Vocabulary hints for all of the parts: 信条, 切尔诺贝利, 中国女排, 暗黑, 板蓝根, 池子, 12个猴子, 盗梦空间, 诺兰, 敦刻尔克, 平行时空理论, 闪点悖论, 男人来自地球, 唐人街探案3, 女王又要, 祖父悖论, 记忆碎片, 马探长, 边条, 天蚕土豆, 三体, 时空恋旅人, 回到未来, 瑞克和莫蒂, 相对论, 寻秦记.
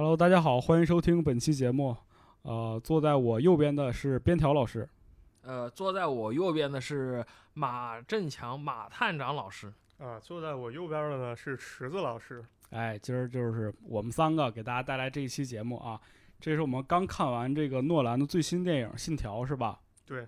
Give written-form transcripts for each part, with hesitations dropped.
Hello， 大家好，欢迎收听本期节目。坐在我右边的是边条老师。坐在我右边的是马振强马探长老师。坐在我右边的呢是池子老师。哎，今儿就是我们三个给大家带来这一期节目啊。这是我们刚看完这个诺兰的最新电影《信条》，是吧？对。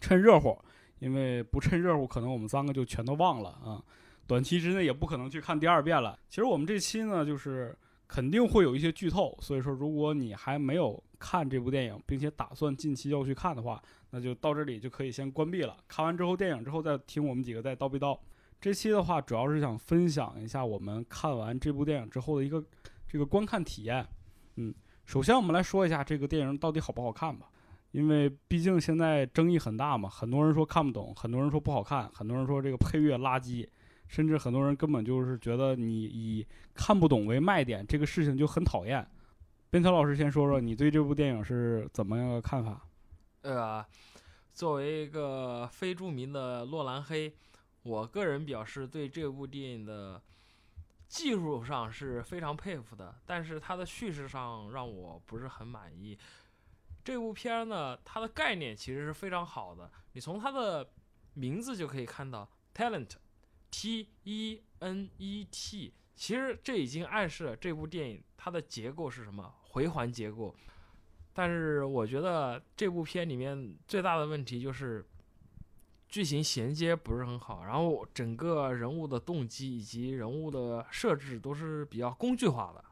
趁热乎，因为不趁热乎，可能我们三个就全都忘了啊。短期之内也不可能去看第二遍了。其实我们这期呢，就是肯定会有一些剧透，所以说如果你还没有看这部电影，并且打算近期要去看的话，那就到这里就可以先关闭了。看完之后电影之后再听我们几个再叨逼叨。这期的话主要是想分享一下我们看完这部电影之后的一个这个观看体验。首先我们来说一下这个电影到底好不好看吧，因为毕竟现在争议很大嘛，很多人说看不懂，很多人说不好看，很多人说这个配乐垃圾。甚至很多人根本就是觉得你以看不懂为卖点，这个事情就很讨厌。边条老师先说说你对这部电影是怎么样的看法？作为一个非著名的诺兰黑，我个人表示对这部电影的技术上是非常佩服的，但是它的叙事上让我不是很满意。这部片呢，它的概念其实是非常好的，你从它的名字就可以看到 Talent，其实这已经暗示了这部电影它的结构是什么，回环结构。但是我觉得这部片里面最大的问题就是剧情衔接不是很好，然后整个人物的动机以及人物的设置都是比较工具化的。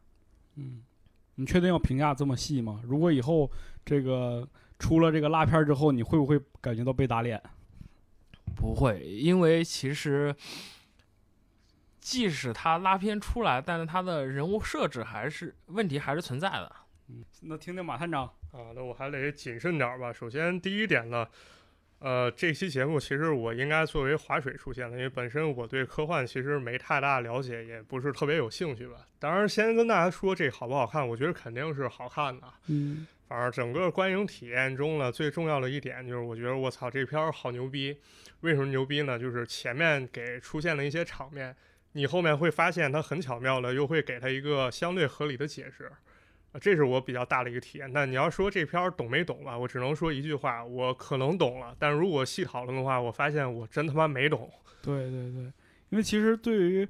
你确定要评价这么细吗？如果以后这个出了这个烂片之后，你会不会感觉到被打脸？不会，因为其实即使他拉片出来，但是他的人物设置还是问题还是存在的。那听听马探长啊，那我还得谨慎点吧。首先第一点呢，这期节目其实我应该作为划水出现的，因为本身我对科幻其实没太大了解，也不是特别有兴趣吧。当然，先跟大家说这好不好看，我觉得肯定是好看的。反正整个观影体验中呢，最重要的一点就是，我觉得我操这片儿好牛逼。为什么牛逼呢？就是前面给出现了一些场面，你后面会发现它很巧妙的又会给它一个相对合理的解释，这是我比较大的一个体验。但你要说这片懂没懂吧，我只能说一句话，我可能懂了，但如果细讨论的话，我发现我真他妈没懂。对对对，因为其实对于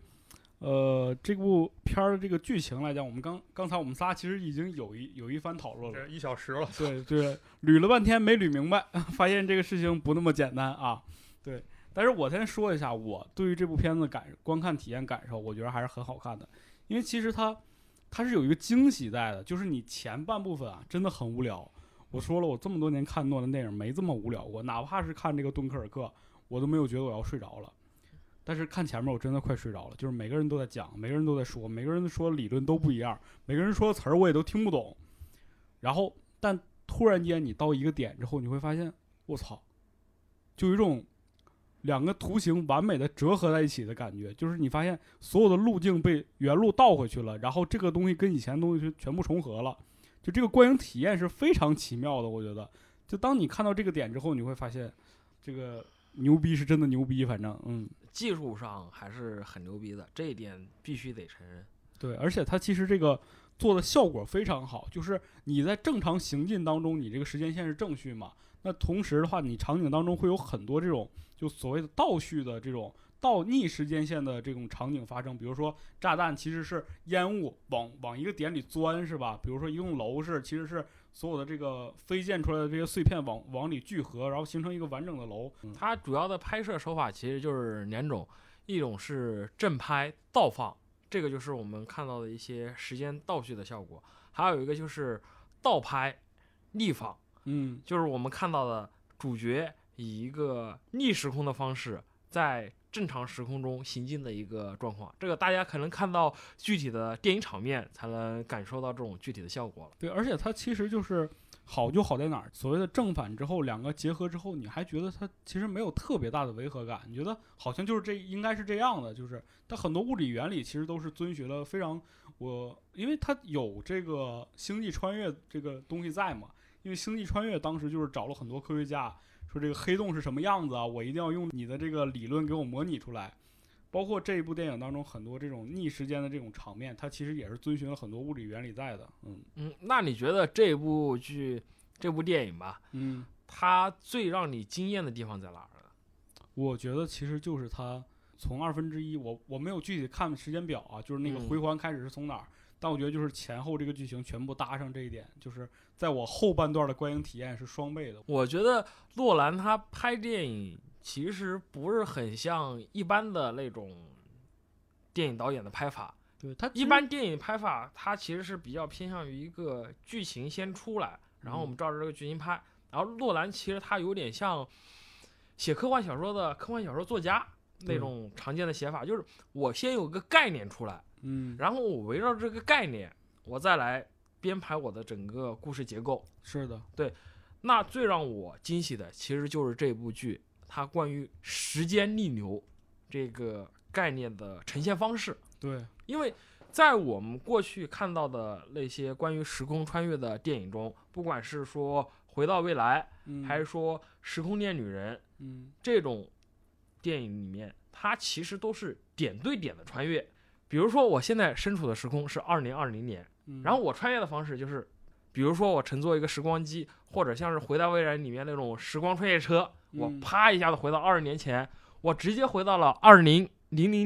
这部片儿这个剧情来讲，我们刚才我们仨其实已经有一番讨论了，1小时了。对对，捋了半天没捋明白，发现这个事情不那么简单啊。对，但是我先说一下我对于这部片子观看体验感受，我觉得还是很好看的，因为其实它是有一个惊喜在的，就是你前半部分啊真的很无聊。我说了，我这么多年看诺兰电影没这么无聊过，哪怕是看这个《敦刻尔克》，我都没有觉得我要睡着了。但是看前面我真的快睡着了，就是每个人都在讲，每个人都在说，每个人说的理论都不一样，每个人说的词儿我也都听不懂。然后，但突然间你到一个点之后，你会发现，我操，就有一种两个图形完美的折合在一起的感觉，就是你发现所有的路径被原路倒回去了，然后这个东西跟以前的东西全部重合了，就这个观影体验是非常奇妙的。我觉得就当你看到这个点之后，你会发现这个牛逼是真的牛逼，反正技术上还是很牛逼的，这一点必须得承认。对，而且它其实这个做的效果非常好，就是你在正常行进当中，你这个时间线是正序嘛，那同时的话，你场景当中会有很多这种就所谓的倒叙的这种倒逆时间线的这种场景发生，比如说炸弹其实是烟雾往一个点里钻，是吧？比如说一栋楼其实是所有的这个飞溅出来的这些碎片往里聚合，然后形成一个完整的楼。它主要的拍摄手法其实就是两种，一种是正拍倒放，这个就是我们看到的一些时间倒叙的效果，还有一个就是倒拍逆放。就是我们看到的主角以一个逆时空的方式在正常时空中行进的一个状况，这个大家可能看到具体的电影场面才能感受到这种具体的效果了。对，而且它其实就是好就好在哪儿，所谓的正反之后两个结合之后，你还觉得它其实没有特别大的违和感，你觉得好像就是这应该是这样的，就是它很多物理原理其实都是遵循了非常因为它有这个星际穿越这个东西在嘛，因为星际穿越当时就是找了很多科学家说这个黑洞是什么样子啊，我一定要用你的这个理论给我模拟出来。包括这一部电影当中很多这种逆时间的这种场面，它其实也是遵循了很多物理原理在的。那你觉得这部剧这部电影吧，它最让你惊艳的地方在哪儿呢？我觉得其实就是它从1/2，我没有具体看时间表啊，就是那个回环开始是从哪儿，但我觉得就是前后这个剧情全部搭上这一点，就是在我后半段的观影体验是双倍的。我觉得诺兰他拍电影其实不是很像一般的那种电影导演的拍法，对，他一般电影拍法他其实是比较偏向于一个剧情先出来，然后我们照着这个剧情拍。然后诺兰其实他有点像写科幻小说的科幻小说作家那种常见的写法，就是我先有个概念出来，然后我围绕这个概念我再来编排我的整个故事结构。是的，对。那最让我惊喜的其实就是这部剧它关于时间逆流这个概念的呈现方式。对，因为在我们过去看到的那些关于时空穿越的电影中，不管是说回到未来，还是说时空恋女人，这种电影里面它其实都是点对点的穿越。比如说我现在身处的时空是2020年，然后我穿越的方式就是比如说我乘坐一个时光机，或者像是回到未来里面那种时光穿越车，我啪一下子回到20年前，我直接回到了2000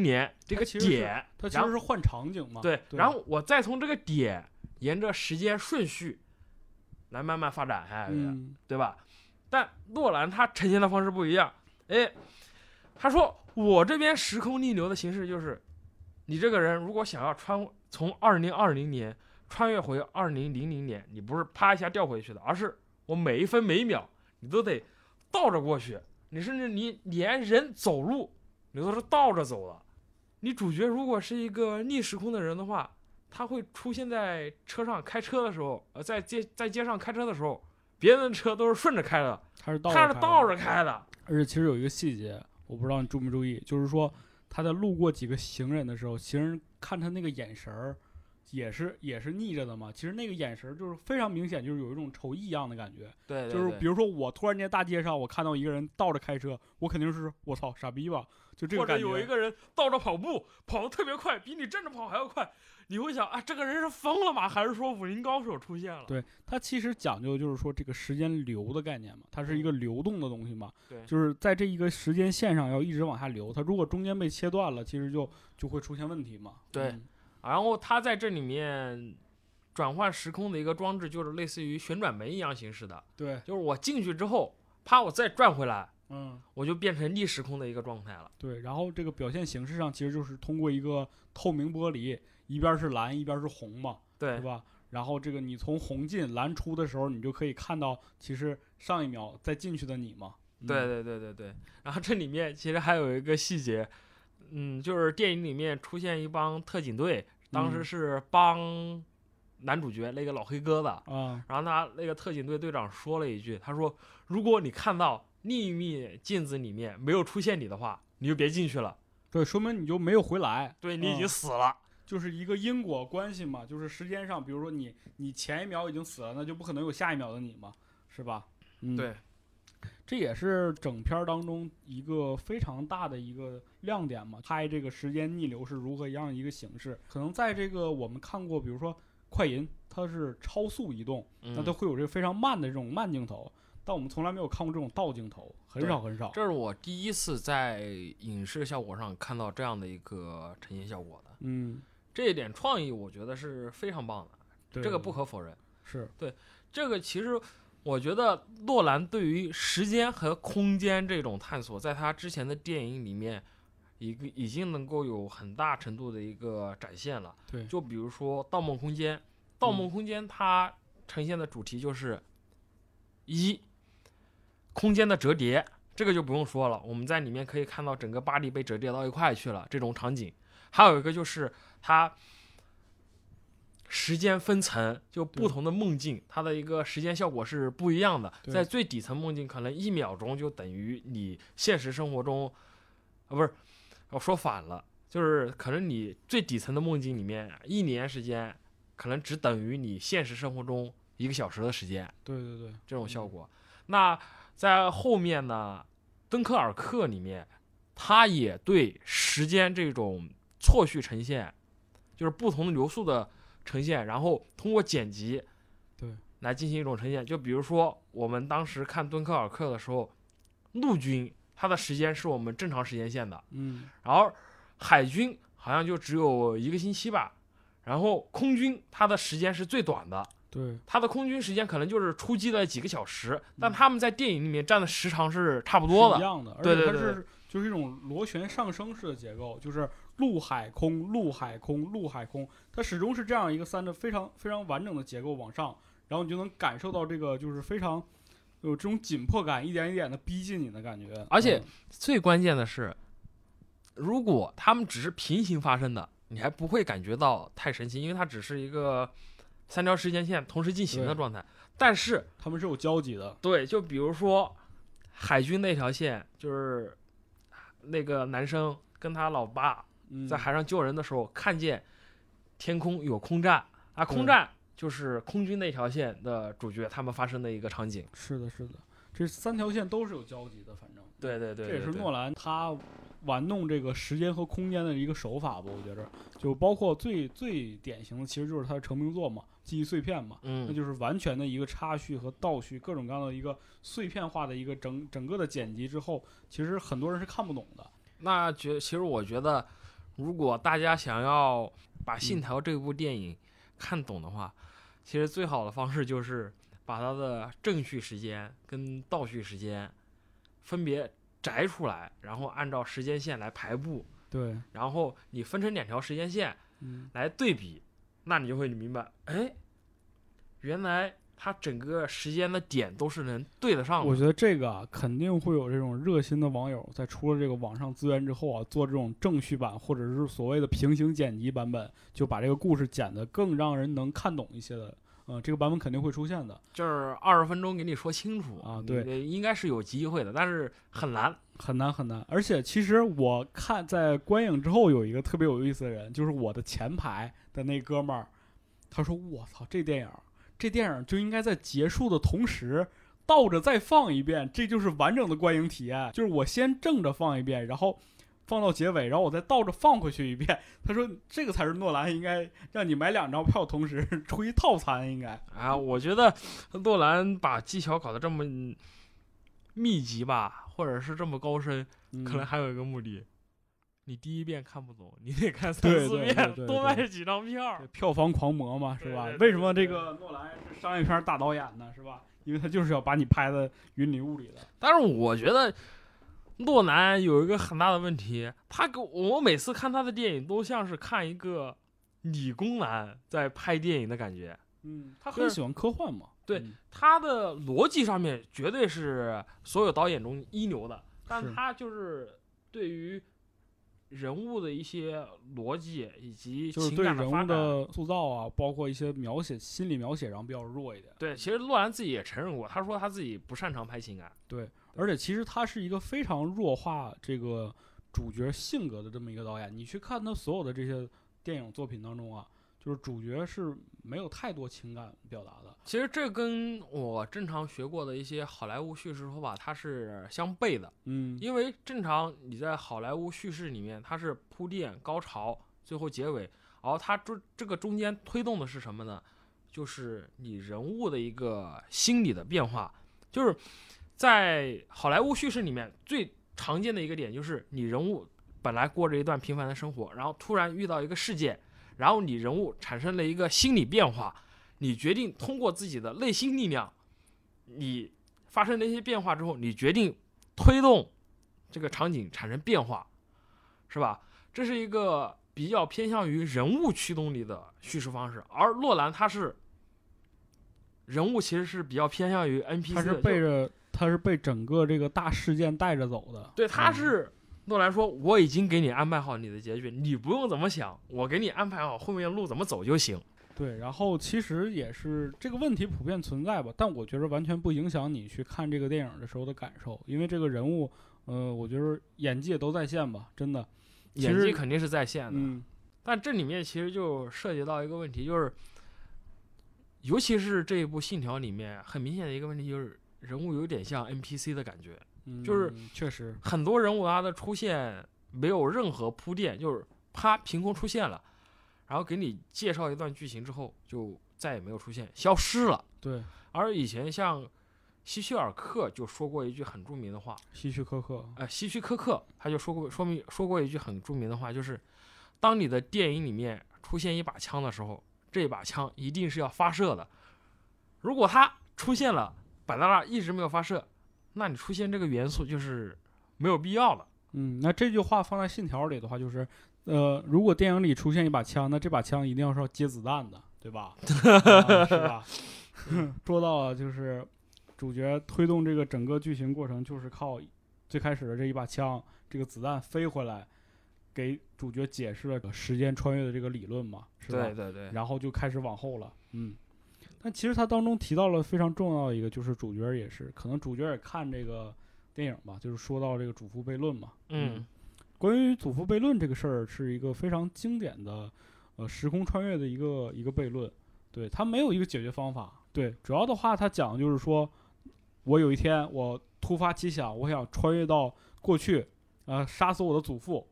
年这个点。它其实是换场景嘛。对，然后我再从这个点沿着时间顺序来慢慢发展下去，对吧？但诺兰他呈现的方式不一样。他说我这边时空逆流的形式就是你这个人如果想要从2020年穿越回2000年，你不是啪一下掉回去的，而是我每一分每一秒你都得倒着过去，你甚至你连人走路你都是倒着走的。你主角如果是一个逆时空的人的话，他会出现在车上开车的时候，在街上开车的时候，别人的车都是顺着开的，他是倒着开的。而且其实有一个细节我不知道你注没注意，就是说他在路过几个行人的时候，行人看他那个眼神也是逆着的嘛。其实那个眼神就是非常明显，就是有一种仇异样的感觉。 对，就是比如说我突然间大街上我看到一个人倒着开车，我肯定是我操傻逼吧，就这个感觉。或者有一个人倒着跑步跑得特别快，比你站着跑还要快，你会想啊，这个人是疯了吗？还是说武林高手出现了？对，他其实讲究就是说这个时间流的概念嘛，它是一个流动的东西嘛，对，就是在这一个时间线上要一直往下流，它如果中间被切断了，其实就会出现问题嘛。对，然后他在这里面转换时空的一个装置就是类似于旋转门一样形式的。对，就是我进去之后，啪，我再转回来，我就变成逆时空的一个状态了。对，然后这个表现形式上其实就是通过一个透明玻璃，一边是蓝一边是红嘛，对，是吧？然后这个你从红进蓝出的时候，你就可以看到其实上一秒再进去的你嘛。对。然后这里面其实还有一个细节，就是电影里面出现一帮特警队，当时是帮男主角那个老黑哥的，然后他那个特警队队长说了一句，他说如果你看到另一面镜子里面没有出现你的话，你就别进去了。对，说明你就没有回来，对，你已经死了。就是一个因果关系嘛，就是时间上，比如说你前一秒已经死了，那就不可能有下一秒的你嘛，是吧？对，这也是整片当中一个非常大的一个亮点嘛，拍这个时间逆流是如何样一个形式。可能在这个我们看过，比如说快银，它是超速移动，那它会有这个非常慢的这种慢镜头，但我们从来没有看过这种倒镜头，很少。这是我第一次在影视效果上看到这样的一个呈现效果的。这一点创意我觉得是非常棒的，这个不可否认。是，对，这个其实我觉得诺兰对于时间和空间这种探索在他之前的电影里面已经能够有很大程度的一个展现了。对，就比如说《盗梦空间》，《盗梦空间》它呈现的主题就是空间的折叠，这个就不用说了，我们在里面可以看到整个巴黎被折叠到一块去了这种场景。还有一个就是它时间分层，就不同的梦境它的一个时间效果是不一样的。在最底层梦境可能1秒钟就等于你现实生活中不是，我说反了，就是可能你最底层的梦境里面1年时间可能只等于你现实生活中1个小时的时间。对，这种效果。那在后面呢，《敦刻尔克》里面它也对时间这种错序呈现，就是不同的流速的呈现，然后通过剪辑对来进行一种呈现。就比如说我们当时看敦刻尔克的时候，陆军它的时间是我们正常时间线的，然后海军好像就只有一个星期吧，然后空军它的时间是最短的，对，它的空军时间可能就是出击了几个小时，但他们在电影里面占的时长是差不多的，是一样的，而且它是就是一种螺旋上升式的结构，就是陆海空陆海空陆海空，它始终是这样一个三的非常非常完整的结构往上，然后你就能感受到这个就是非常有这种紧迫感，一点一点的逼近你的感觉。而且最关键的是，如果他们只是平行发生的，你还不会感觉到太神奇，因为它只是一个三条时间线同时进行的状态，但是他们是有交集的。对，就比如说海军那条线，就是那个男生跟他老爸在海上救人的时候，看见天空有空战啊，空战就是空军那条线的主角他们发生的一个场景。是的，是的，这三条线都是有交集的，反正。对对对，这也是诺兰他玩弄这个时间和空间的一个手法吧，我觉着就包括最典型的其实就是他的成名作嘛，记忆碎片嘛，那就是完全的一个插叙和倒叙，各种各样的一个碎片化的一个整个的剪辑之后，其实很多人是看不懂的。那其实我觉得如果大家想要把《信条》这部电影看懂的话，其实最好的方式就是把它的正序时间跟倒序时间分别摘出来，然后按照时间线来排布，对，然后你分成两条时间线来对比，那你就会明白，哎，原来它整个时间的点都是能对得上的。我觉得这个肯定会有这种热心的网友在出了这个网上资源之后啊，做这种正序版或者是所谓的平行剪辑版本，就把这个故事剪得更让人能看懂一些的。这个版本肯定会出现的，就是20分钟给你说清楚啊，对，应该是有机会的，但是很难，很难，很难。而且其实我看在观影之后有一个特别有意思的人，就是我的前排的那哥们儿，他说：“我操，这电影就应该在结束的同时倒着再放一遍，这就是完整的观影体验。就是我先正着放一遍，然后。”放到结尾，然后我再倒着放回去一遍。他说：“这个才是诺兰应该让你买两张票，同时出一套餐应该。”啊，我觉得诺兰把技巧搞得这么密集吧，或者是这么高深，可能还有一个目的：你第一遍看不懂，你得看3、4遍，多卖几张票，票房狂魔嘛，是吧？对对对对对，为什么这个诺兰是商业片大导演呢？是吧？因为他就是要把你拍的云里雾里的。但是我觉得。诺兰有一个很大的问题，我每次看他的电影都像是看一个理工男在拍电影的感觉。他很喜欢科幻嘛。对，他的逻辑上面绝对是所有导演中一流的，但他就是对于人物的一些逻辑以及情感的发展、就是、对人物的塑造啊，包括一些描写、心理描写上比较弱一点。对，其实诺兰自己也承认过，他说他自己不擅长拍情感。对。而且其实他是一个非常弱化这个主角性格的这么一个导演，你去看他所有的这些电影作品当中啊，就是主角是没有太多情感表达的。其实这跟我正常学过的一些好莱坞叙事手法它是相悖的，因为正常你在好莱坞叙事里面它是铺垫、高潮、最后结尾，然后它这个中间推动的是什么呢？就是你人物的一个心理的变化，就是。在好莱坞叙事里面最常见的一个点就是你人物本来过着一段平凡的生活，然后突然遇到一个事件，然后你人物产生了一个心理变化，你决定通过自己的内心力量，你发生了一些变化之后，你决定推动这个场景产生变化，是吧？这是一个比较偏向于人物驱动力的叙事方式，而诺兰他是人物其实是比较偏向于 NPC， 他是被整个这个大事件带着走的。对，他是诺兰说我已经给你安排好你的结局，你不用怎么想，我给你安排好后面路怎么走就行。对，然后其实也是这个问题普遍存在吧，但我觉得完全不影响你去看这个电影的时候的感受，因为这个人物我觉得演技也都在线吧，真的演技肯定是在线的。但这里面其实就涉及到一个问题，就是尤其是这一部《信条》里面很明显的一个问题，就是人物有点像 NPC 的感觉，就是确实很多人物他的出现没有任何铺垫，就是啪凭空出现了，然后给你介绍一段剧情之后就再也没有出现，消失了。对，而以前像希区尔克就说过一句很著名的话，希区柯克他就说过一句很著名的话，就是当你的电影里面出现一把枪的时候，这把枪一定是要发射的，如果它出现了摆在那一直没有发射，那你出现这个元素就是没有必要了。嗯，那这句话放在信条里的话就是如果电影里出现一把枪，那这把枪一定要是要接子弹的，对吧？是吧？说到了就是主角推动这个整个剧情过程，就是靠最开始的这一把枪，这个子弹飞回来，给主角解释了时间穿越的这个理论嘛，是吧？对对对。然后就开始往后了，嗯。但其实他当中提到了非常重要的一个，就是主角也是，可能主角也看这个电影吧，就是说到这个祖父悖论嘛，嗯。关于祖父悖论这个事儿，是一个非常经典的，时空穿越的一个悖论。对，它没有一个解决方法。对，主要的话，它讲就是说，我有一天我突发奇想，我想穿越到过去，杀死我的祖父。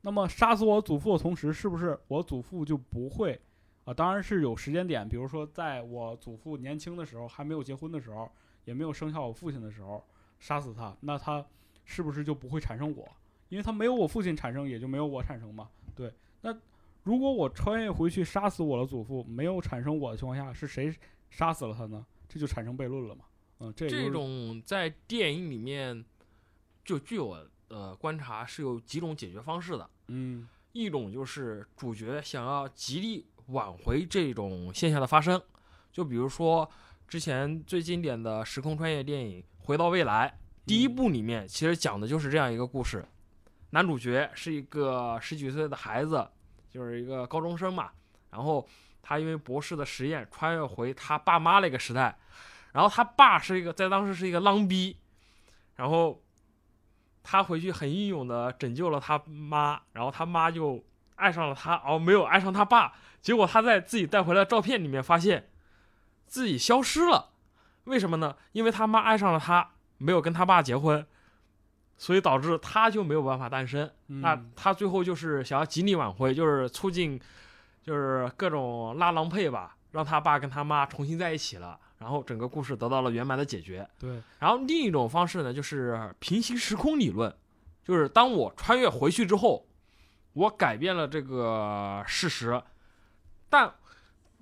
那么杀死我祖父的同时，是不是我祖父就不会啊？当然是有时间点，比如说在我祖父年轻的时候，还没有结婚的时候，也没有生下我父亲的时候，杀死他，那他是不是就不会产生我？因为他没有我父亲产生，也就没有我产生嘛。对，那如果我穿越回去杀死我的祖父，没有产生我的情况下，是谁杀死了他呢？这就产生悖论了嘛。嗯，这种在电影里面，就据我观察是有几种解决方式的。嗯，一种就是主角想要极力挽回这种现象的发生，就比如说之前最经典的时空穿越电影《回到未来》第一部里面，其实讲的就是这样一个故事。男主角是一个19岁的孩子，就是一个高中生嘛，然后他因为博士的实验穿越回他爸妈那个时代，然后他爸是一个在当时是一个浪逼，然后他回去很英勇的拯救了他妈，然后他妈就爱上了他，哦，没有爱上他爸，结果他在自己带回来的照片里面发现自己消失了，为什么呢？因为他妈爱上了他，没有跟他爸结婚，所以导致他就没有办法诞生。那他最后就是想要极力挽回，就是促进就是各种拉郎配吧，让他爸跟他妈重新在一起了，然后整个故事得到了圆满的解决。对，然后另一种方式呢就是平行时空理论，就是当我穿越回去之后，我改变了这个事实，但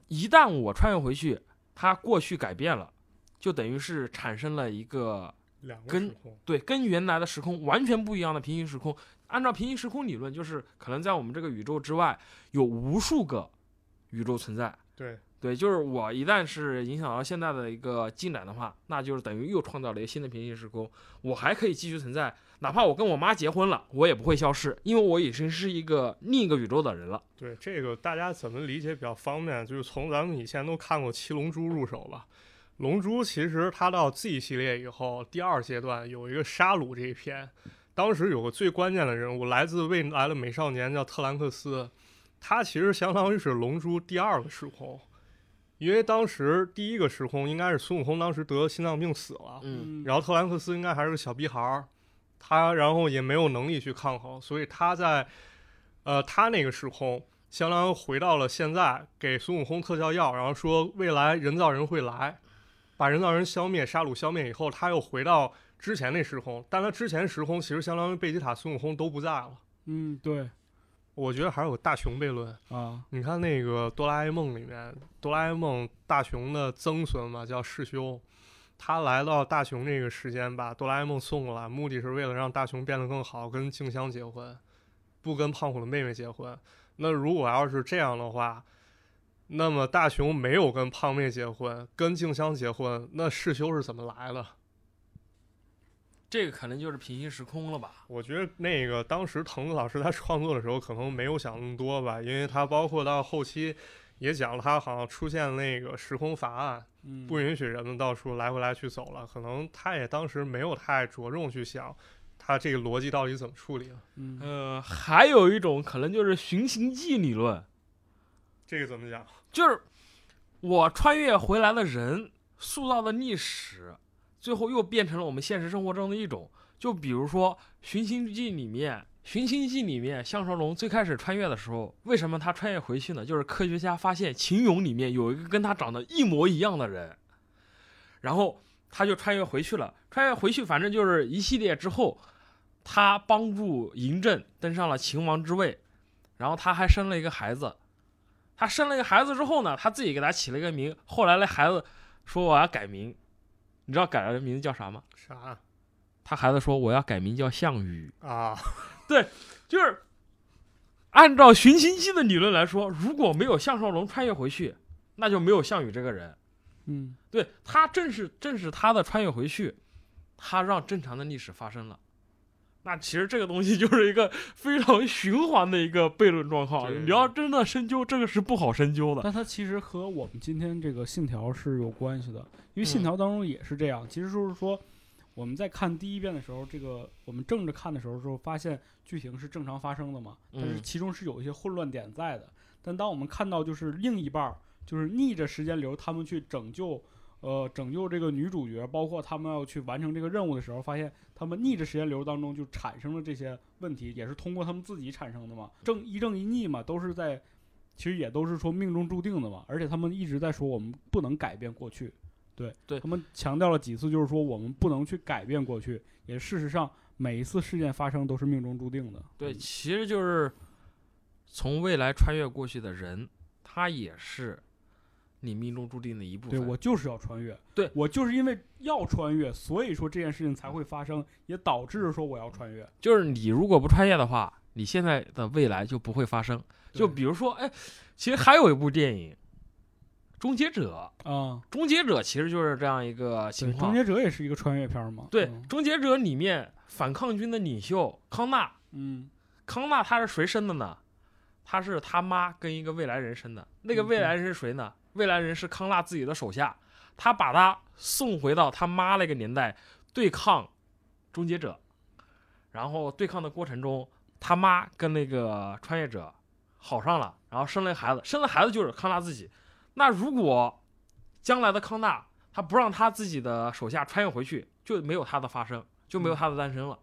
一旦我穿越回去，它过去改变了，就等于是产生了一个跟原来的时空完全不一样的平行时空。按照平行时空理论，就是可能在我们这个宇宙之外有无数个宇宙存在。对对，就是我一旦是影响到现在的一个进展的话，那就是等于又创造了一个新的平行时空，我还可以继续存在，哪怕我跟我妈结婚了，我也不会消失，因为我已经是一个另一个宇宙的人了。对，这个大家怎么理解比较方便，就是从咱们以前都看过七龙珠入手吧。龙珠其实它到 G 系列以后，第二阶段有一个沙鲁这一篇，当时有个最关键的人物来自未来的美少年叫特兰克斯，他其实相当于是龙珠第二个时空，因为当时第一个时空应该是孙悟空当时得心脏病死了，嗯，然后特兰克斯应该还是个小逼孩，他然后也没有能力去抗衡，所以他在他那个时空相当于回到了现在，给孙悟空特效药，然后说未来人造人会来把人造人消灭，沙鲁消灭以后，他又回到之前那时空，但他之前时空其实相当于贝吉塔、孙悟空都不在了。嗯，对，我觉得还有大雄悖论啊。你看那个《哆啦 A 梦》里面，哆啦 A 梦大雄的曾孙嘛，叫世修，他来到大雄这个时间，把哆啦 A 梦送过来，目的是为了让大雄变得更好，跟静香结婚，不跟胖虎的妹妹结婚。那如果要是这样的话，那么大雄没有跟胖妹结婚，跟静香结婚，那世修是怎么来的？这个可能就是平行时空了吧。我觉得那个当时藤子老师他创作的时候可能没有想那么多吧，因为他包括到后期也讲了，他好像出现那个时空法案，不允许人们到处来回来去走了，可能他也当时没有太着重去想他这个逻辑到底怎么处理了。还有一种可能就是寻形记理论。这个怎么讲？就是我穿越回来的人塑造的历史，最后又变成了我们现实生活中的一种，就比如说《寻秦记》里面项少龙最开始穿越的时候，为什么他穿越回去呢？就是科学家发现秦俑里面有一个跟他长得一模一样的人，然后他就穿越回去了。穿越回去反正就是一系列之后，他帮助嬴政登上了秦王之位，然后他还生了一个孩子。他生了一个孩子之后呢，他自己给他起了一个名，后来那孩子说我要改名，你知道改的名字叫啥吗？啥？他孩子说我要改名叫项羽啊。对，就是按照寻秦记的理论来说，如果没有项少龙穿越回去，那就没有项羽这个人。嗯，对，他正是他的穿越回去，他让正常的历史发生了。那其实这个东西就是一个非常循环的一个悖论状况，你要真的深究这个是不好深究的。但它其实和我们今天这个信条是有关系的，因为信条当中也是这样。其实就是说我们在看第一遍的时候，这个我们正着看的时候就发现剧情是正常发生的嘛，但是其中是有一些混乱点在的。但当我们看到就是另一半就是逆着时间流，他们去拯救这个女主角，包括他们要去完成这个任务的时候，发现他们逆着时间流当中就产生了这些问题，也是通过他们自己产生的嘛，正一逆嘛，都是在，其实也都是说命中注定的嘛。而且他们一直在说我们不能改变过去，对，他们强调了几次，就是说我们不能去改变过去，也事实上每一次事件发生都是命中注定的。对，其实就是从未来穿越过去的人，他也是你命中注定的一部分。对，我就是要穿越，对，我就是因为要穿越，所以说这件事情才会发生，也导致说我要穿越。就是你如果不穿越的话，你现在的未来就不会发生。就比如说，哎，其实还有一部电影《终结者》啊，《终结者》其实就是这样一个情况。《终结者》也是一个穿越片嘛。对，《终结者》里面反抗军的领袖康纳，康纳他是谁生的呢？他是他妈跟一个未来人生的。那个未来人是谁呢？未来人是康纳自己的手下，他把他送回到他妈那个年代对抗终结者，然后对抗的过程中，他妈跟那个穿越者好上了，然后生了孩子就是康纳自己。那如果将来的康纳他不让他自己的手下穿越回去，就没有他的发生，就没有他的诞生了。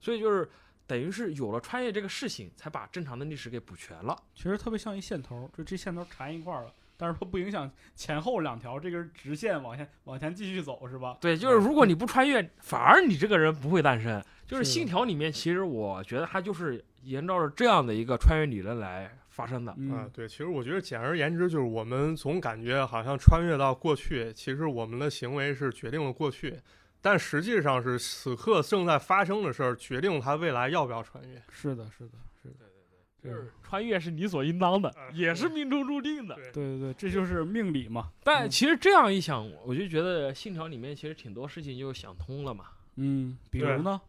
所以就是等于是有了穿越这个事情，才把正常的历史给补全了。其实特别像一线头，就这线头缠一块了，但是它不影响前后两条，这个直线往前继续走，是吧？对，就是如果你不穿越，反而你这个人不会诞生。就是信条里面，其实我觉得它就是沿照着这样的一个穿越理论来发生的。对，其实我觉得简而言之，就是我们总感觉好像穿越到过去，其实我们的行为是决定了过去，但实际上是此刻正在发生的事儿决定它未来要不要穿越。是的。就是穿越是理所应当的，也是命中注定的。对，这就是命理嘛。但其实这样一想，我就觉得信条里面其实挺多事情就想通了嘛。比如呢？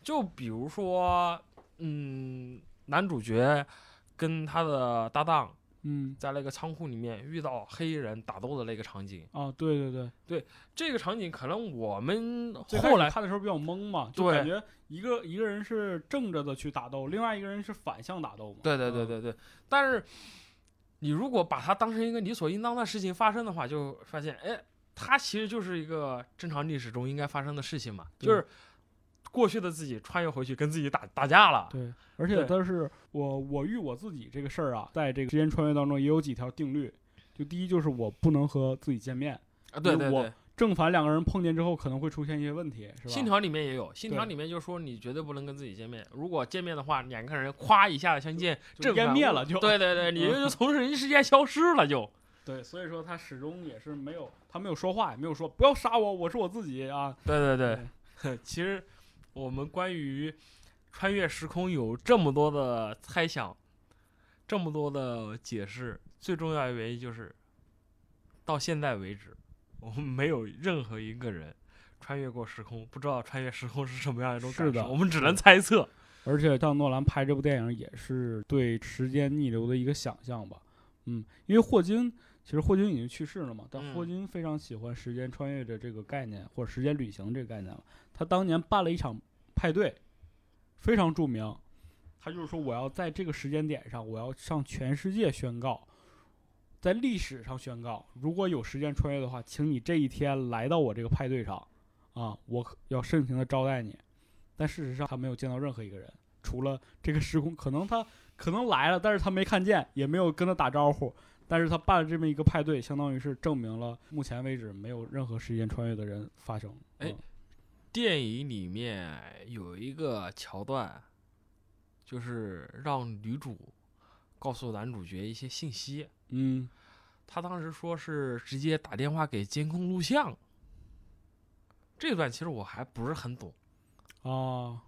就比如说，男主角跟他的搭档，在那个仓库里面遇到黑衣人打斗的那个场景啊，对，这个场景可能我们后来看的时候比较懵嘛，就感觉一个人是正着的去打斗，另外一个人是反向打斗嘛。对，但是你如果把它当成一个理所应当的事情发生的话，就发现哎，它其实就是一个正常历史中应该发生的事情嘛，就是过去的自己穿越回去跟自己打架了。对，而且但是我与我自己这个事儿啊，在这个时间穿越当中也有几条定律。就第一就是我不能和自己见面啊，对，我正反两个人碰见之后可能会出现一些问题，是吧？信条里面也有，信条里面就说你绝对不能跟自己见面，如果见面的话，两个人夸一下相见正反灭了，就对，你就从人世间消失了就。对，所以说他始终也是没有，他没有说话，也没有说不要杀我，我是我自己啊。对，其实。我们关于穿越时空有这么多的猜想，这么多的解释，最重要的原因就是到现在为止，我们没有任何一个人穿越过时空，不知道穿越时空是什么样的一种感受，我们只能猜测。而且像诺兰拍这部电影也是对时间逆流的一个想象吧。因为霍金已经去世了嘛，但霍金非常喜欢时间穿越的这个概念，或者时间旅行这个概念了。他当年办了一场派对，非常著名。他就是说，我要在这个时间点上，我要向全世界宣告，在历史上宣告，如果有时间穿越的话，请你这一天来到我这个派对上，啊，我要盛情的招待你。但事实上他没有见到任何一个人，除了这个时空，可能来了，但是他没看见，也没有跟他打招呼。但是他办了这么一个派对，相当于是证明了目前为止没有任何时间穿越的人发生。哎，电影里面有一个桥段，就是让女主告诉男主角一些信息。嗯，他当时说是直接打电话给监控录像。这段其实我还不是很懂。哦，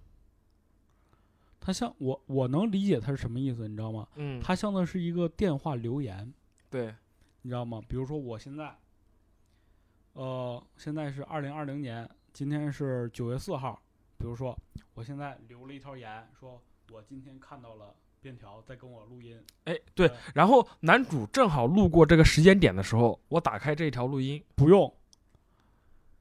他像我能理解他是什么意思，你知道吗？嗯，他像的是一个电话留言。对，你知道吗？比如说我现在，现在是2020年，今天是9月4号。比如说我现在留了一条言，说我今天看到了便条在跟我录音。哎，对，然后男主正好路过这个时间点的时候，我打开这条录音。不用，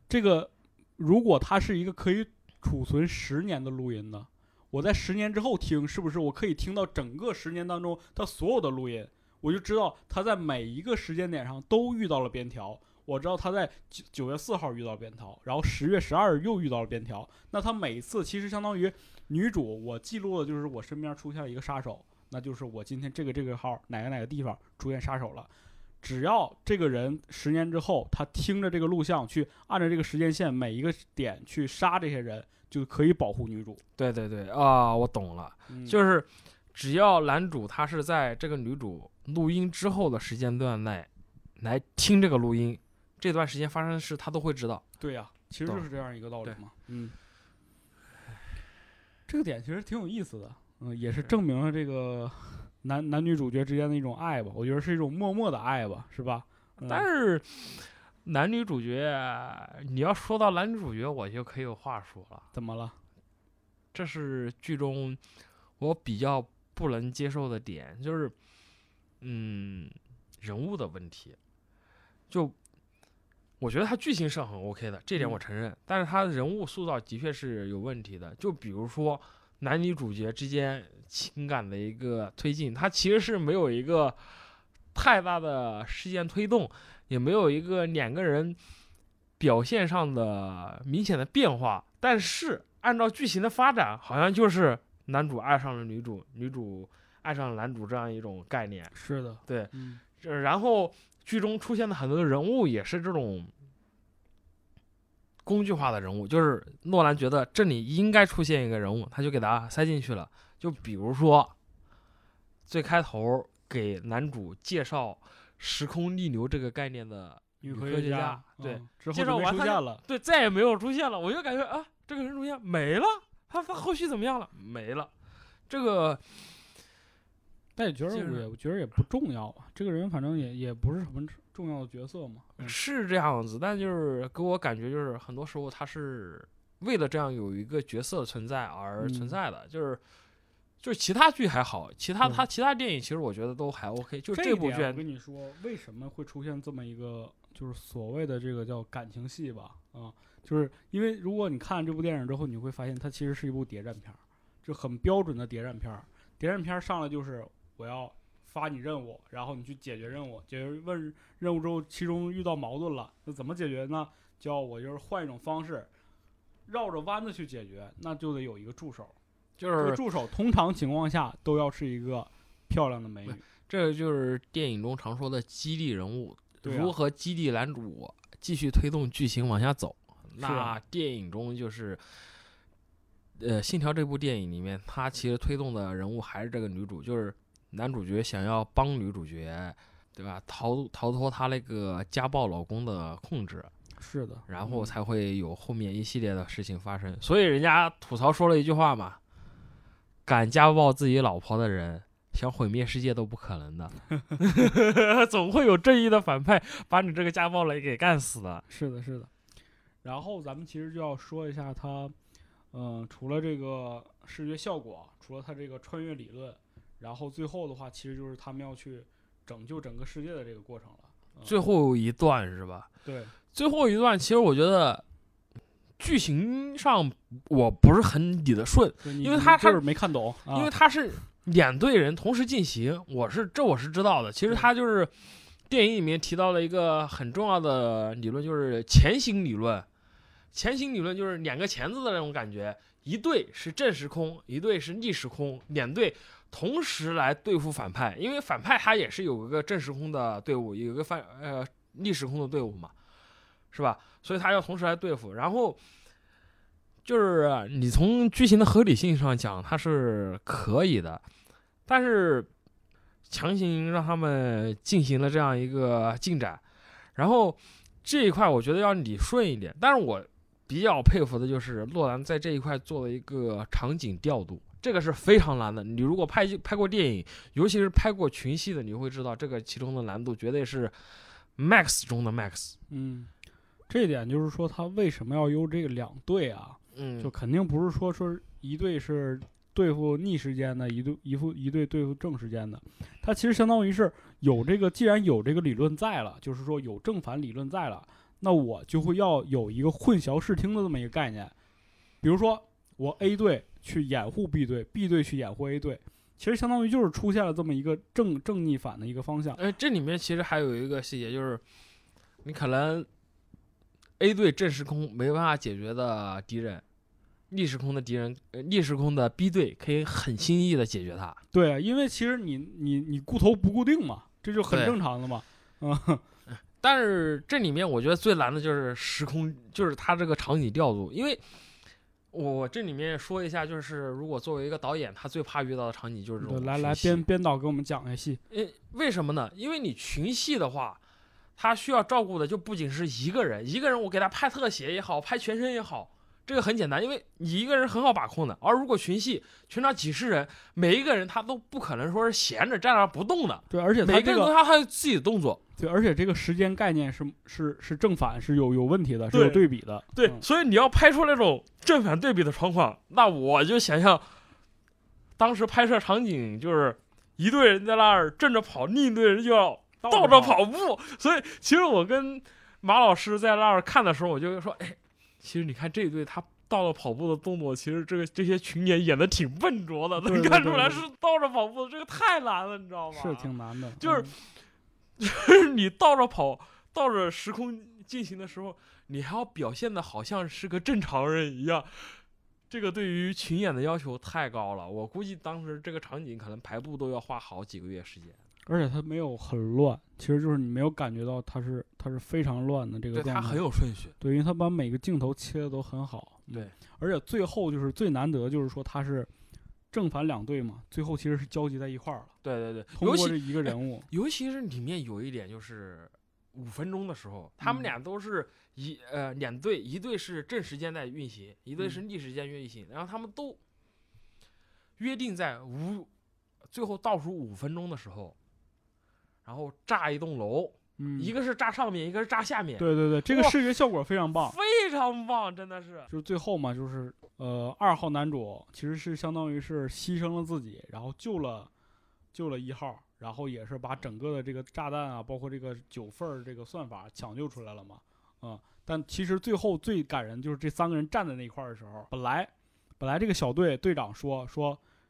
这个如果它是一个可以储存10年的录音呢？我在10年之后听，是不是我可以听到整个10年当中他所有的录音？我就知道他在每一个时间点上都遇到了便条。我知道他在9月4号遇到了便条，然后10月12日又遇到了便条。那他每次其实相当于女主，我记录的就是我身边出现了一个杀手，那就是我今天这个号哪个地方出现杀手了。只要这个人10年之后，他听着这个录像去按照这个时间线每一个点去杀这些人，就可以保护女主。对对对啊，我懂了，就是只要男主他是在这个女主录音之后的时间段来听这个录音，这段时间发生的事他都会知道。对啊，其实就是这样一个道理嘛。嗯，这个点其实挺有意思的，也是证明了这个男女主角之间的一种爱吧，我觉得是一种默默的爱吧，是吧？但是男女主角，你要说到男女主角，我就可以有话说了。怎么了？这是剧中我比较不能接受的点，就是，人物的问题。就我觉得他剧情是很 OK 的，这点我承认，但是他人物塑造的确是有问题的。就比如说男女主角之间情感的一个推进，他其实是没有一个太大的事件推动，也没有一个两个人表现上的明显的变化，但是按照剧情的发展，好像就是男主爱上了女主，女主爱上了男主这样一种概念。是的，对。然后剧中出现的很多人物也是这种工具化的人物，就是诺兰觉得这里应该出现一个人物，他就给他塞进去了。就比如说最开头给男主介绍时空逆流这个概念的女科学家，对，之后就没出现了，对，再也没有出现了。我就感觉啊，这个人出现没了，他后续怎么样了？没了，这个。但也觉得我觉得也不重要啊，这个人反正也不是什么重要的角色嘛。是这样子，但就是给我感觉就是很多时候他是为了这样有一个角色的存在而存在的，就是其他剧还好，其他电影其实我觉得都还 OK。就这部剧，我跟你说，为什么会出现这么一个就是所谓的这个叫感情戏吧？就是因为如果你看这部电影之后，你会发现它其实是一部谍战片，就很标准的谍战片。谍战片上来就是我要发你任务，然后你去解决任务，解决问任务之后，其中遇到矛盾了，那怎么解决呢？叫我就是换一种方式，绕着弯子去解决，那就得有一个助手。就是助手通常情况下都要是一个漂亮的美女，这就是电影中常说的激励人物，如何激励男主继续推动剧情往下走。那电影中就是《信条》这部电影里面，他其实推动的人物还是这个女主，就是男主角想要帮女主角，对吧？逃脱他那个家暴老公的控制。是的，然后才会有后面一系列的事情发生。所以人家吐槽说了一句话嘛，敢家暴自己老婆的人，想毁灭世界都不可能的。总会有正义的反派把你这个家暴了给干死的。是的，是的。然后咱们其实就要说一下他，除了这个视觉效果，除了他这个穿越理论，然后最后的话，其实就是他们要去拯救整个世界的这个过程了。最后一段是吧？对，最后一段其实我觉得。剧情上我不是很理得顺，因为他就是没看懂，因为他是两队人同时进行，我是知道的。其实他就是电影里面提到了一个很重要的理论，就是前行理论。前行理论就是两个钳子的那种感觉，一队是正时空，一队是逆时空，两队同时来对付反派，因为反派他也是有一个正时空的队伍，有一个逆时空的队伍嘛，是吧？所以他要同时来对付。然后就是你从剧情的合理性上讲，它是可以的，但是强行让他们进行了这样一个进展，然后这一块我觉得要理顺一点。但是我比较佩服的就是洛兰在这一块做了一个场景调度，这个是非常难的。你如果拍过电影，尤其是拍过群戏的，你会知道这个其中的难度绝对是 max 中的 max。 这一点就是说他为什么要用这个两队啊，就肯定不是说一队是对付逆时间的，一队对付正时间的。它其实相当于是有这个，既然有这个理论在了，就是说有正反理论在了，那我就会要有一个混淆视听的这么一个概念。比如说我 A 队去掩护 B 队， B 队去掩护 A 队，其实相当于就是出现了这么一个正逆反的一个方向。这里面其实还有一个细节，就是你可能 A 队正时空没办法解决的敌人，逆时空的 B 队可以很轻易的解决它。对，因为其实你固头不固定嘛，这就很正常的嘛。但是这里面我觉得最难的就是时空，就是它这个场景调度。因为我这里面说一下，就是如果作为一个导演，他最怕遇到的场景就是这种。来编导给我们讲一下戏。为什么呢？因为你群戏的话，他需要照顾的就不仅是一个人，一个人我给他拍特写也好，拍全身也好，这个很简单，因为你一个人很好把控的。而如果群戏群到几十人，每一个人他都不可能说是闲着站那不动的。对，而且每个人都还有自己的动作。对，而且这个时间概念是正反是有问题的，是有对比的。对，所以你要拍出那种正反对比的状况，那我就想象当时拍摄场景就是一队人在那儿正着跑，另一队人就要倒着跑步。所以其实我跟马老师在那儿看的时候，我就说，其实你看这一队他到了跑步的动作，其实这些群演演的挺笨拙的，能看出来是倒着跑步的。这个太难了，你知道吗？是挺难的。就是你倒着时空进行的时候，你还要表现的好像是个正常人一样，这个对于群演的要求太高了。我估计当时这个场景可能排布都要花好几个月时间。而且它没有很乱，其实就是你没有感觉到它是非常乱的这个状态。对，它很有顺序。对，因为它把每个镜头切的都很好。对，而且最后就是最难得，就是说它是正反两队嘛，最后其实是交集在一块儿了。对对对，通过这一个人物，尤其是里面有一点就是5分钟的时候，他们俩都是两队，一队是正时间在运行，一队是逆时间运行，然后他们都约定在最后倒数5分钟的时候。然后炸一栋楼，一个是炸上面，一个是炸下面。对对对，这个视觉效果非常棒，非常棒，真的是。就是最后嘛，就是2号男主其实是相当于是牺牲了自己，然后救了1号，然后也是把整个的这个炸弹啊，包括这个9份这个算法抢救出来了嘛。但其实最后最感人就是这3个人站在那一块的时候，本来这个小队队长说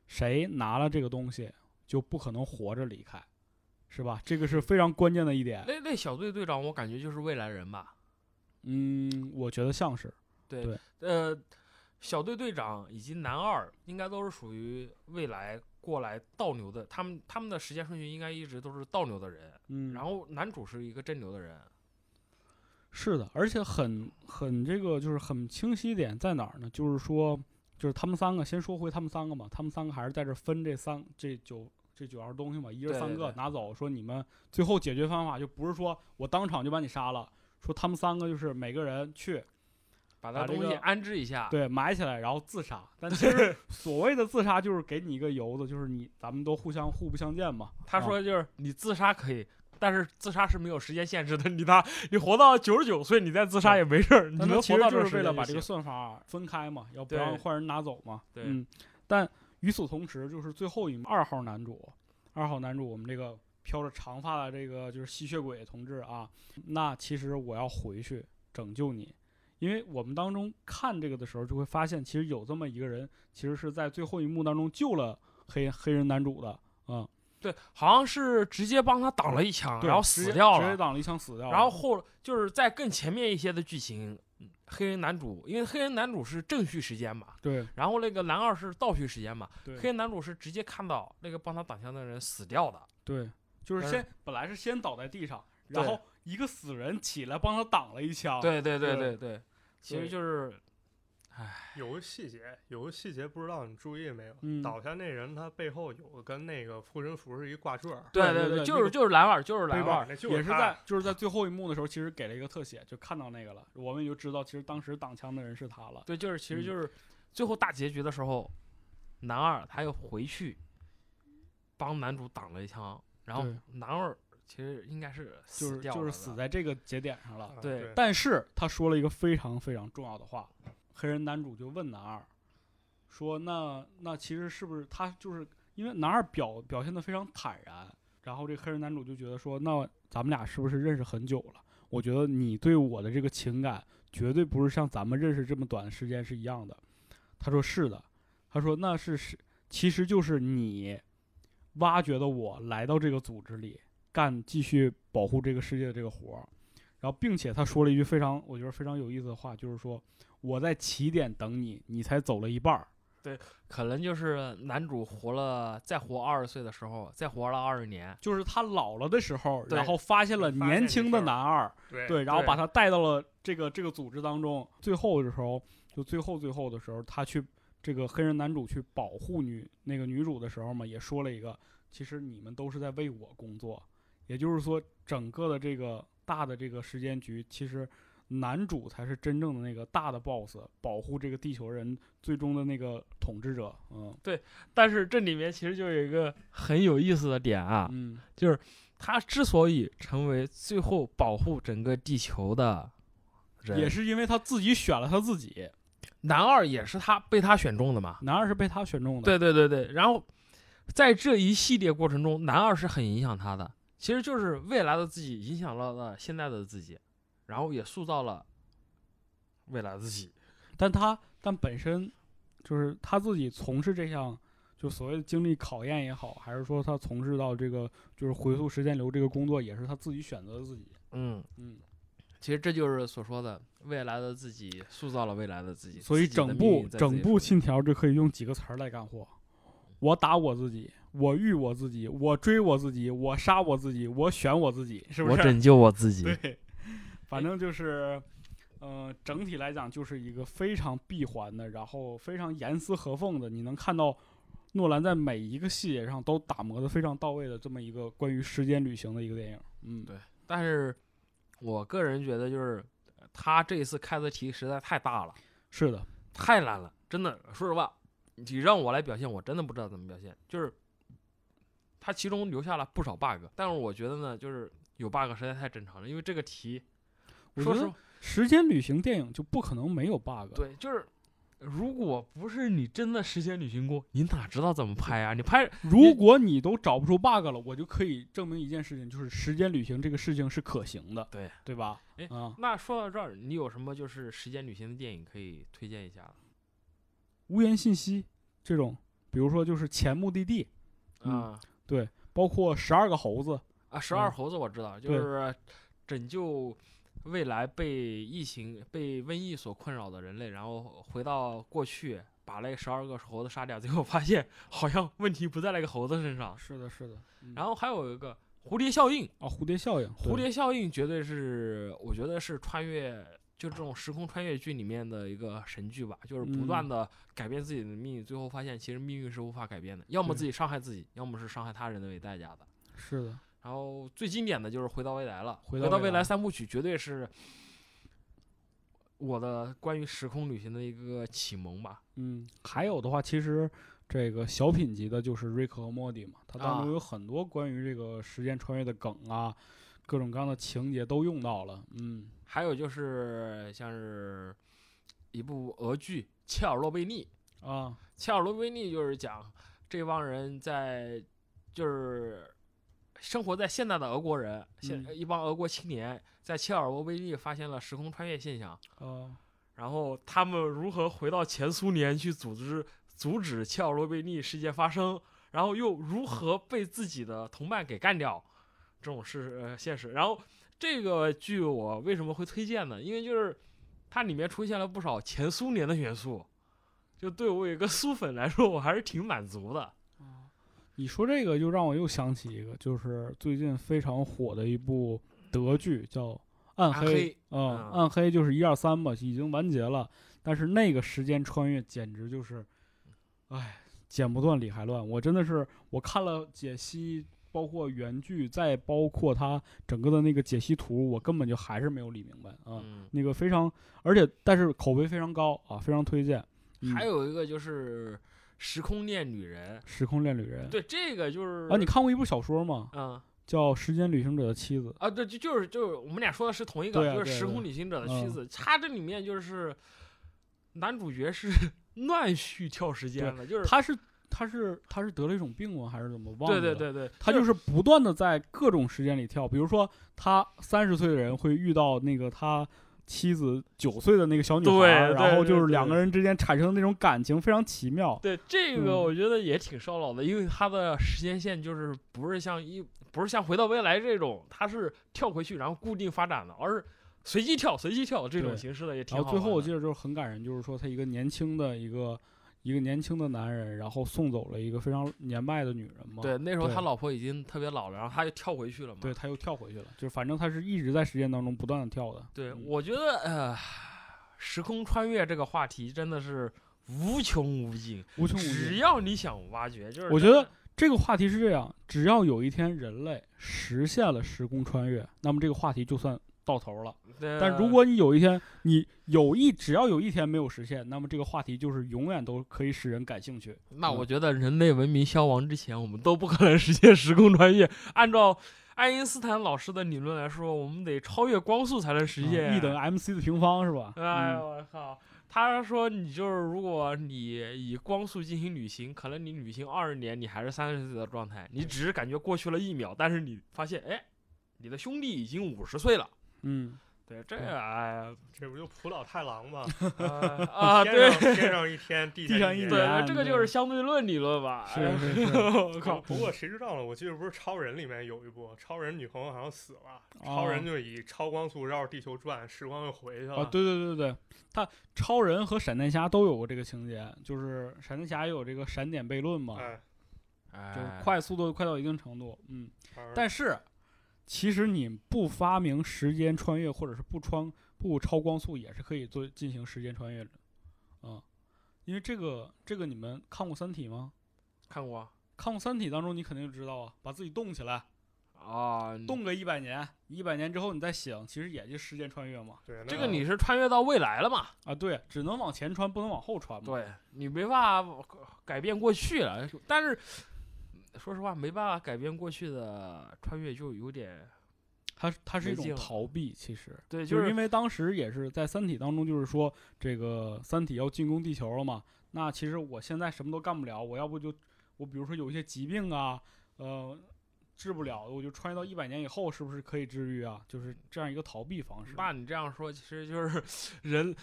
谁拿了这个东西就不可能活着离开。是吧？这个是非常关键的一点。那小队队长，我感觉就是未来人吧。我觉得像是。对，小队队长以及男二应该都是属于未来过来倒流的，他们的时间顺序应该一直都是倒流的人。然后男主是一个真流的人。是的，而且很这个就是很清晰一点在哪儿呢？就是说，就是他们三个，先说回他们三个嘛，他们三个还是在这分这9样东西嘛，一人3个拿走，说你们最后解决方法就不是说我当场就把你杀了，说他们3个就是每个人去把他东西安置一下，对，埋起来，然后自杀。但其实所谓的自杀就是给你一个由子，就是咱们都互不相见嘛。他说就是你自杀可以，但是自杀是没有时间限制的，你活到99岁你再自杀也没事儿，你能活到就是为了把这个算法分开嘛，要不让坏人拿走嘛。对，但。与此同时，就是最后一名2号男主，我们这个飘着长发的这个就是吸血鬼同志啊，那其实我要回去拯救你，因为我们当中看这个的时候就会发现，其实有这么一个人，其实是在最后一幕当中救了黑人男主的，对，好像是直接帮他挡了一枪，然后死掉了，直接挡了一枪死掉了。然后就是在更前面一些的剧情，黑人男主，因为黑人男主是正序时间嘛，对，然后那个男二是倒序时间嘛，对，黑人男主是直接看到那个帮他挡枪的人死掉的，对，就是先本来是先倒在地上，然后一个死人起来帮他挡了一枪，对对对对对，其实就是，唉，有个细节，不知道你注意没有？倒下那人他背后有跟那个护身符是一挂坠，对对对，就是蓝腕，就是蓝腕，也是在最后一幕的时候，其实给了一个特写，就看到那个了，我们也就知道其实当时挡枪的人是他了。对，就是其实就是最后大结局的时候，男二他又回去帮男主挡了一枪。然后男二其实应该是死掉了，就是死在这个节点上了。对，但是他说了一个非常非常重要的话，黑人男主就问男二说：“那其实是不是他就是因为男二表现得非常坦然，然后这黑人男主就觉得说，那咱们俩是不是认识很久了？我觉得你对我的这个情感绝对不是像咱们认识这么短的时间是一样的。”他说：“是的。”他说：“那是其实就是你。”挖掘的我来到这个组织里干继续保护这个世界的这个活儿，然后并且他说了一句非常我觉得非常有意思的话，就是说我在起点等你，你才走了一半。对，可能就是男主再活20岁的时候，再活了20年，就是他老了的时候，然后发现了年轻的男二，对，然后把他带到了这个组织当中。最后的时候，就最后的时候，他去。这个黑人男主去保护那个女主的时候嘛，也说了一个，其实你们都是在为我工作，也就是说，整个的这个大的这个时间局，其实男主才是真正的那个大的 boss， 保护这个地球人最终的那个统治者。嗯，对。但是这里面其实就有一个很有意思的点啊，就是他之所以成为最后保护整个地球的人，也是因为他自己选了他自己。男二也是被他选中的嘛？男二是被他选中的。对对对对。然后，在这一系列过程中，男二是很影响他的，其实就是未来的自己影响了现在的自己，然后也塑造了未来的自己。但本身就是他自己从事这项就所谓的经历考验也好，还是说他从事到这个就是回溯时间流这个工作，也是他自己选择的自己。嗯。其实这就是所说的未来的自己塑造了未来的自己，所以整部信条就可以用几个词儿来干货：我打我自己，我遇我自己，我追我自己，我杀我自己，我选我自己，是不是？我拯救我自己。对，反正就是，整体来讲就是一个非常闭环的，然后非常严丝合缝的，你能看到诺兰在每一个细节上都打磨的非常到位的这么一个关于时间旅行的一个电影。对，但是。我个人觉得就是他这一次开的题实在太大了，是的，太难了，真的。说实话，你让我来表现，我真的不知道怎么表现。就是他其中留下了不少 bug， 但是我觉得呢，就是有 bug 实在太正常了，因为这个题，我觉得时间旅行电影就不可能没有 bug。对，就是如果不是你真的时间旅行过，你哪知道怎么拍啊？如果你都找不出 bug 了，我就可以证明一件事情，就是时间旅行这个事情是可行的，对吧？那说到这儿，你有什么就是时间旅行的电影可以推荐一下？无源信息这种，比如说就是前目的地，对，包括12个猴子啊，12猴子我知道，就是拯救。未来被疫情、被瘟疫所困扰的人类，然后回到过去，把那12个猴子杀掉，最后发现好像问题不在那个猴子身上。是的，是的。然后还有一个蝴蝶效应啊，蝴蝶效应绝对是，我觉得是穿越，就这种时空穿越剧里面的一个神剧吧，就是不断的改变自己的命运，最后发现其实命运是无法改变的，要么自己伤害自己，要么是伤害他人的为代价的。是的。然后最经典的就是回到未来了，回到未来3部曲绝对是我的关于时空旅行的一个启蒙吧。还有的话，其实这个小品级的就是瑞克和莫蒂嘛，它当中有很多关于这个时间穿越的梗啊，各种各样的情节都用到了。还有就是像是一部俄剧《切尔诺贝利》啊，《切尔诺贝利》就是讲这帮人在就是。生活在现代的俄国人，一帮俄国青年在切尔诺贝利发现了时空穿越现象，然后他们如何回到前苏联去阻止切尔诺贝利事件发生，然后又如何被自己的同伴给干掉，这种是现实。然后这个剧我为什么会推荐呢？因为就是它里面出现了不少前苏联的元素，就对我一个苏粉来说，我还是挺满足的。你说这个就让我又想起一个，就是最近非常火的一部德剧叫《暗黑》。暗黑就是1、2、3吧，已经完结了，但是那个时间穿越简直就是，哎，剪不断理还乱。我真的是，我看了解析，包括原剧，再包括它整个的那个解析图，我根本就还是没有理明白啊。那个非常，而且但是口碑非常高啊，非常推荐。还有一个就是。时空恋旅人，时空恋旅人，对，这个就是啊，你看过一部小说吗？叫《时间旅行者的妻子》啊，对，就是我们俩说的是同一个，就是《时空旅行者的妻子》。他这里面就是男主角是乱序跳时间的，就是他是得了一种病吗？还是怎么忘了？对，他就是不断的在各种时间里跳，比如说他30岁的人会遇到那个他。妻子9岁的那个小女孩，然后就是两个人之间产生的那种感情非常奇妙。对，这个我觉得也挺烧脑的，因为它的时间线就是不是像回到未来这种，它是跳回去然后固定发展的，而是随机跳这种形式的也挺好玩的。然后最后我记得就是很感人，就是说他一个年轻的男人，然后送走了一个非常年迈的女人嘛。对，那时候他老婆已经特别老了，然后他又跳回去了嘛。对，他又跳回去了，就是反正他是一直在时间当中不断的跳的。对，我觉得时空穿越这个话题真的是无穷无尽，只要你想挖掘，就是我觉得这个话题是这样，只要有一天人类实现了时空穿越，那么这个话题就算。到头了，但如果你有一天，只要有一天没有实现，那么这个话题就是永远都可以使人感兴趣。那我觉得人类文明消亡之前，我们都不可能实现时空穿越。按照爱因斯坦老师的理论来说，我们得超越光速才能实现。E=mc²，是吧？哎，我靠！他说你就是，如果你以光速进行旅行，可能你旅行20年，你还是30岁的状态，你只是感觉过去了1秒，但是你发现，哎，你的兄弟已经50岁了。对，这个这不就浦岛太郎吗？对，天上一天，地上一年，对，这个就是相对论理论吧。是我靠！不过谁知道呢？我记得不是超人里面有一部，超人女朋友好像死了，超人就以超光速绕地球转，时光又回去了。对，他超人和闪电侠都有过这个情节，就是闪电侠有这个闪点悖论嘛，就快速度快到一定程度，但是。其实你不发明时间穿越，或者是不超光速，也是可以进行时间穿越的，因为这个你们看过《三体》吗？看过《三体》当中，你肯定就知道啊，把自己冻起来啊，冻个100年，100年之后你再醒，其实也就时间穿越嘛。对，这个你是穿越到未来了嘛？啊，对，只能往前穿，不能往后穿嘛。对，你没办法改变过去了，但是。说实话，没办法改变过去的穿越就有点，它是一种逃避，其实对，就是因为当时也是在《三体》当中，就是说这个三体要进攻地球了嘛。那其实我现在什么都干不了，我要不就我比如说有一些疾病啊，治不了，我就穿越到100年以后，是不是可以治愈啊？就是这样一个逃避方式。那你这样说，其实就是人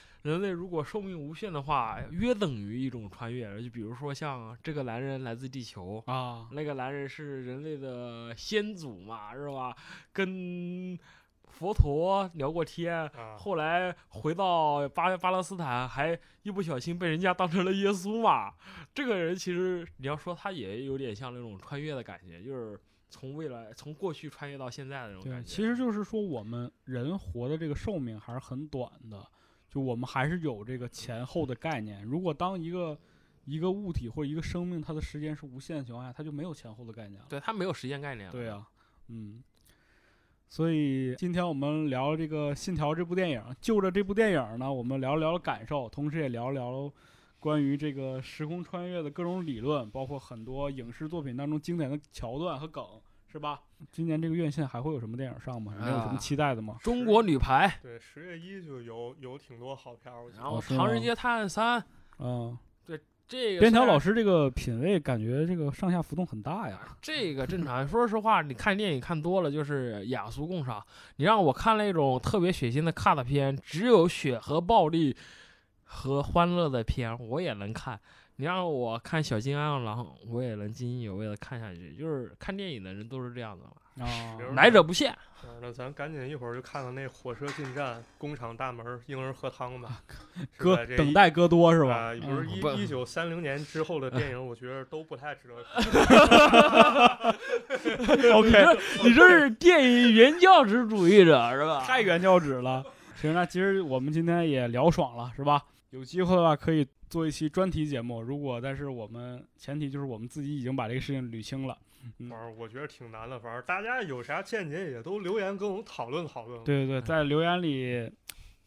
类如果寿命无限的话，约等于一种穿越。就比如说像这个男人来自地球啊，那个男人是人类的先祖嘛，是吧？跟佛陀聊过天，后来回到巴勒斯坦，还一不小心被人家当成了耶稣嘛。这个人其实你要说他也有点像那种穿越的感觉，就是。从过去穿越到现在的这种感觉，其实就是说我们人活的这个寿命还是很短的，就我们还是有这个前后的概念。如果当一个物体或者一个生命，它的时间是无限的情况下，它就没有前后的概念了。对，它没有时间概念了。对啊，所以今天我们聊这个《信条》这部电影，就着这部电影呢，我们聊聊感受，同时也聊聊。关于这个时空穿越的各种理论，包括很多影视作品当中经典的桥段和梗，是吧？今年这个院线还会有什么电影上吗？没有什么期待的吗？中国女排，对，10月1就有挺多好片儿。然后《唐人街探案3》，对，这个边条老师这个品味感觉这个上下浮动很大呀。这个正常，说实话，你看电影看多了就是雅俗共赏。你让我看了一种特别血腥的 cut 片，只有血和暴力。和欢乐的片我也能看，你让我看小金刚狼我也能津津有味的看下去，就是看电影的人都是这样的嘛。来者不善。那咱赶紧一会儿就看看那火车进站工厂大门婴儿喝汤吧，哥等待哥多是吧？不是1930年之后的电影，我觉得都不太值得看。OK， 你这是电影原教旨主义者是吧？太原教旨了。行，那其实我们今天也聊爽了是吧？有机会的话可以做一期专题节目，如果但是我们前提就是我们自己已经把这个事情捋清了。我觉得挺难的，反正大家有啥见解也都留言跟我们讨论讨论。对对对，在留言里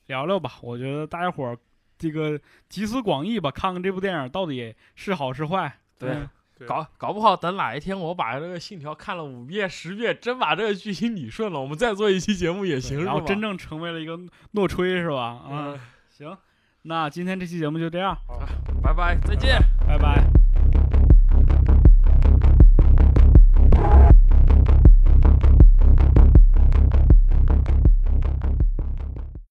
聊聊吧，我觉得大家伙儿这个集思广益吧，看看这部电影到底是好是坏。对。搞不好等哪一天我把这个信条看了5遍10遍，真把这个剧情理顺了，我们再做一期节目也行是吧？然后真正成为了一个诺吹是吧？行，那今天这期节目就这样，拜拜，再见，拜拜。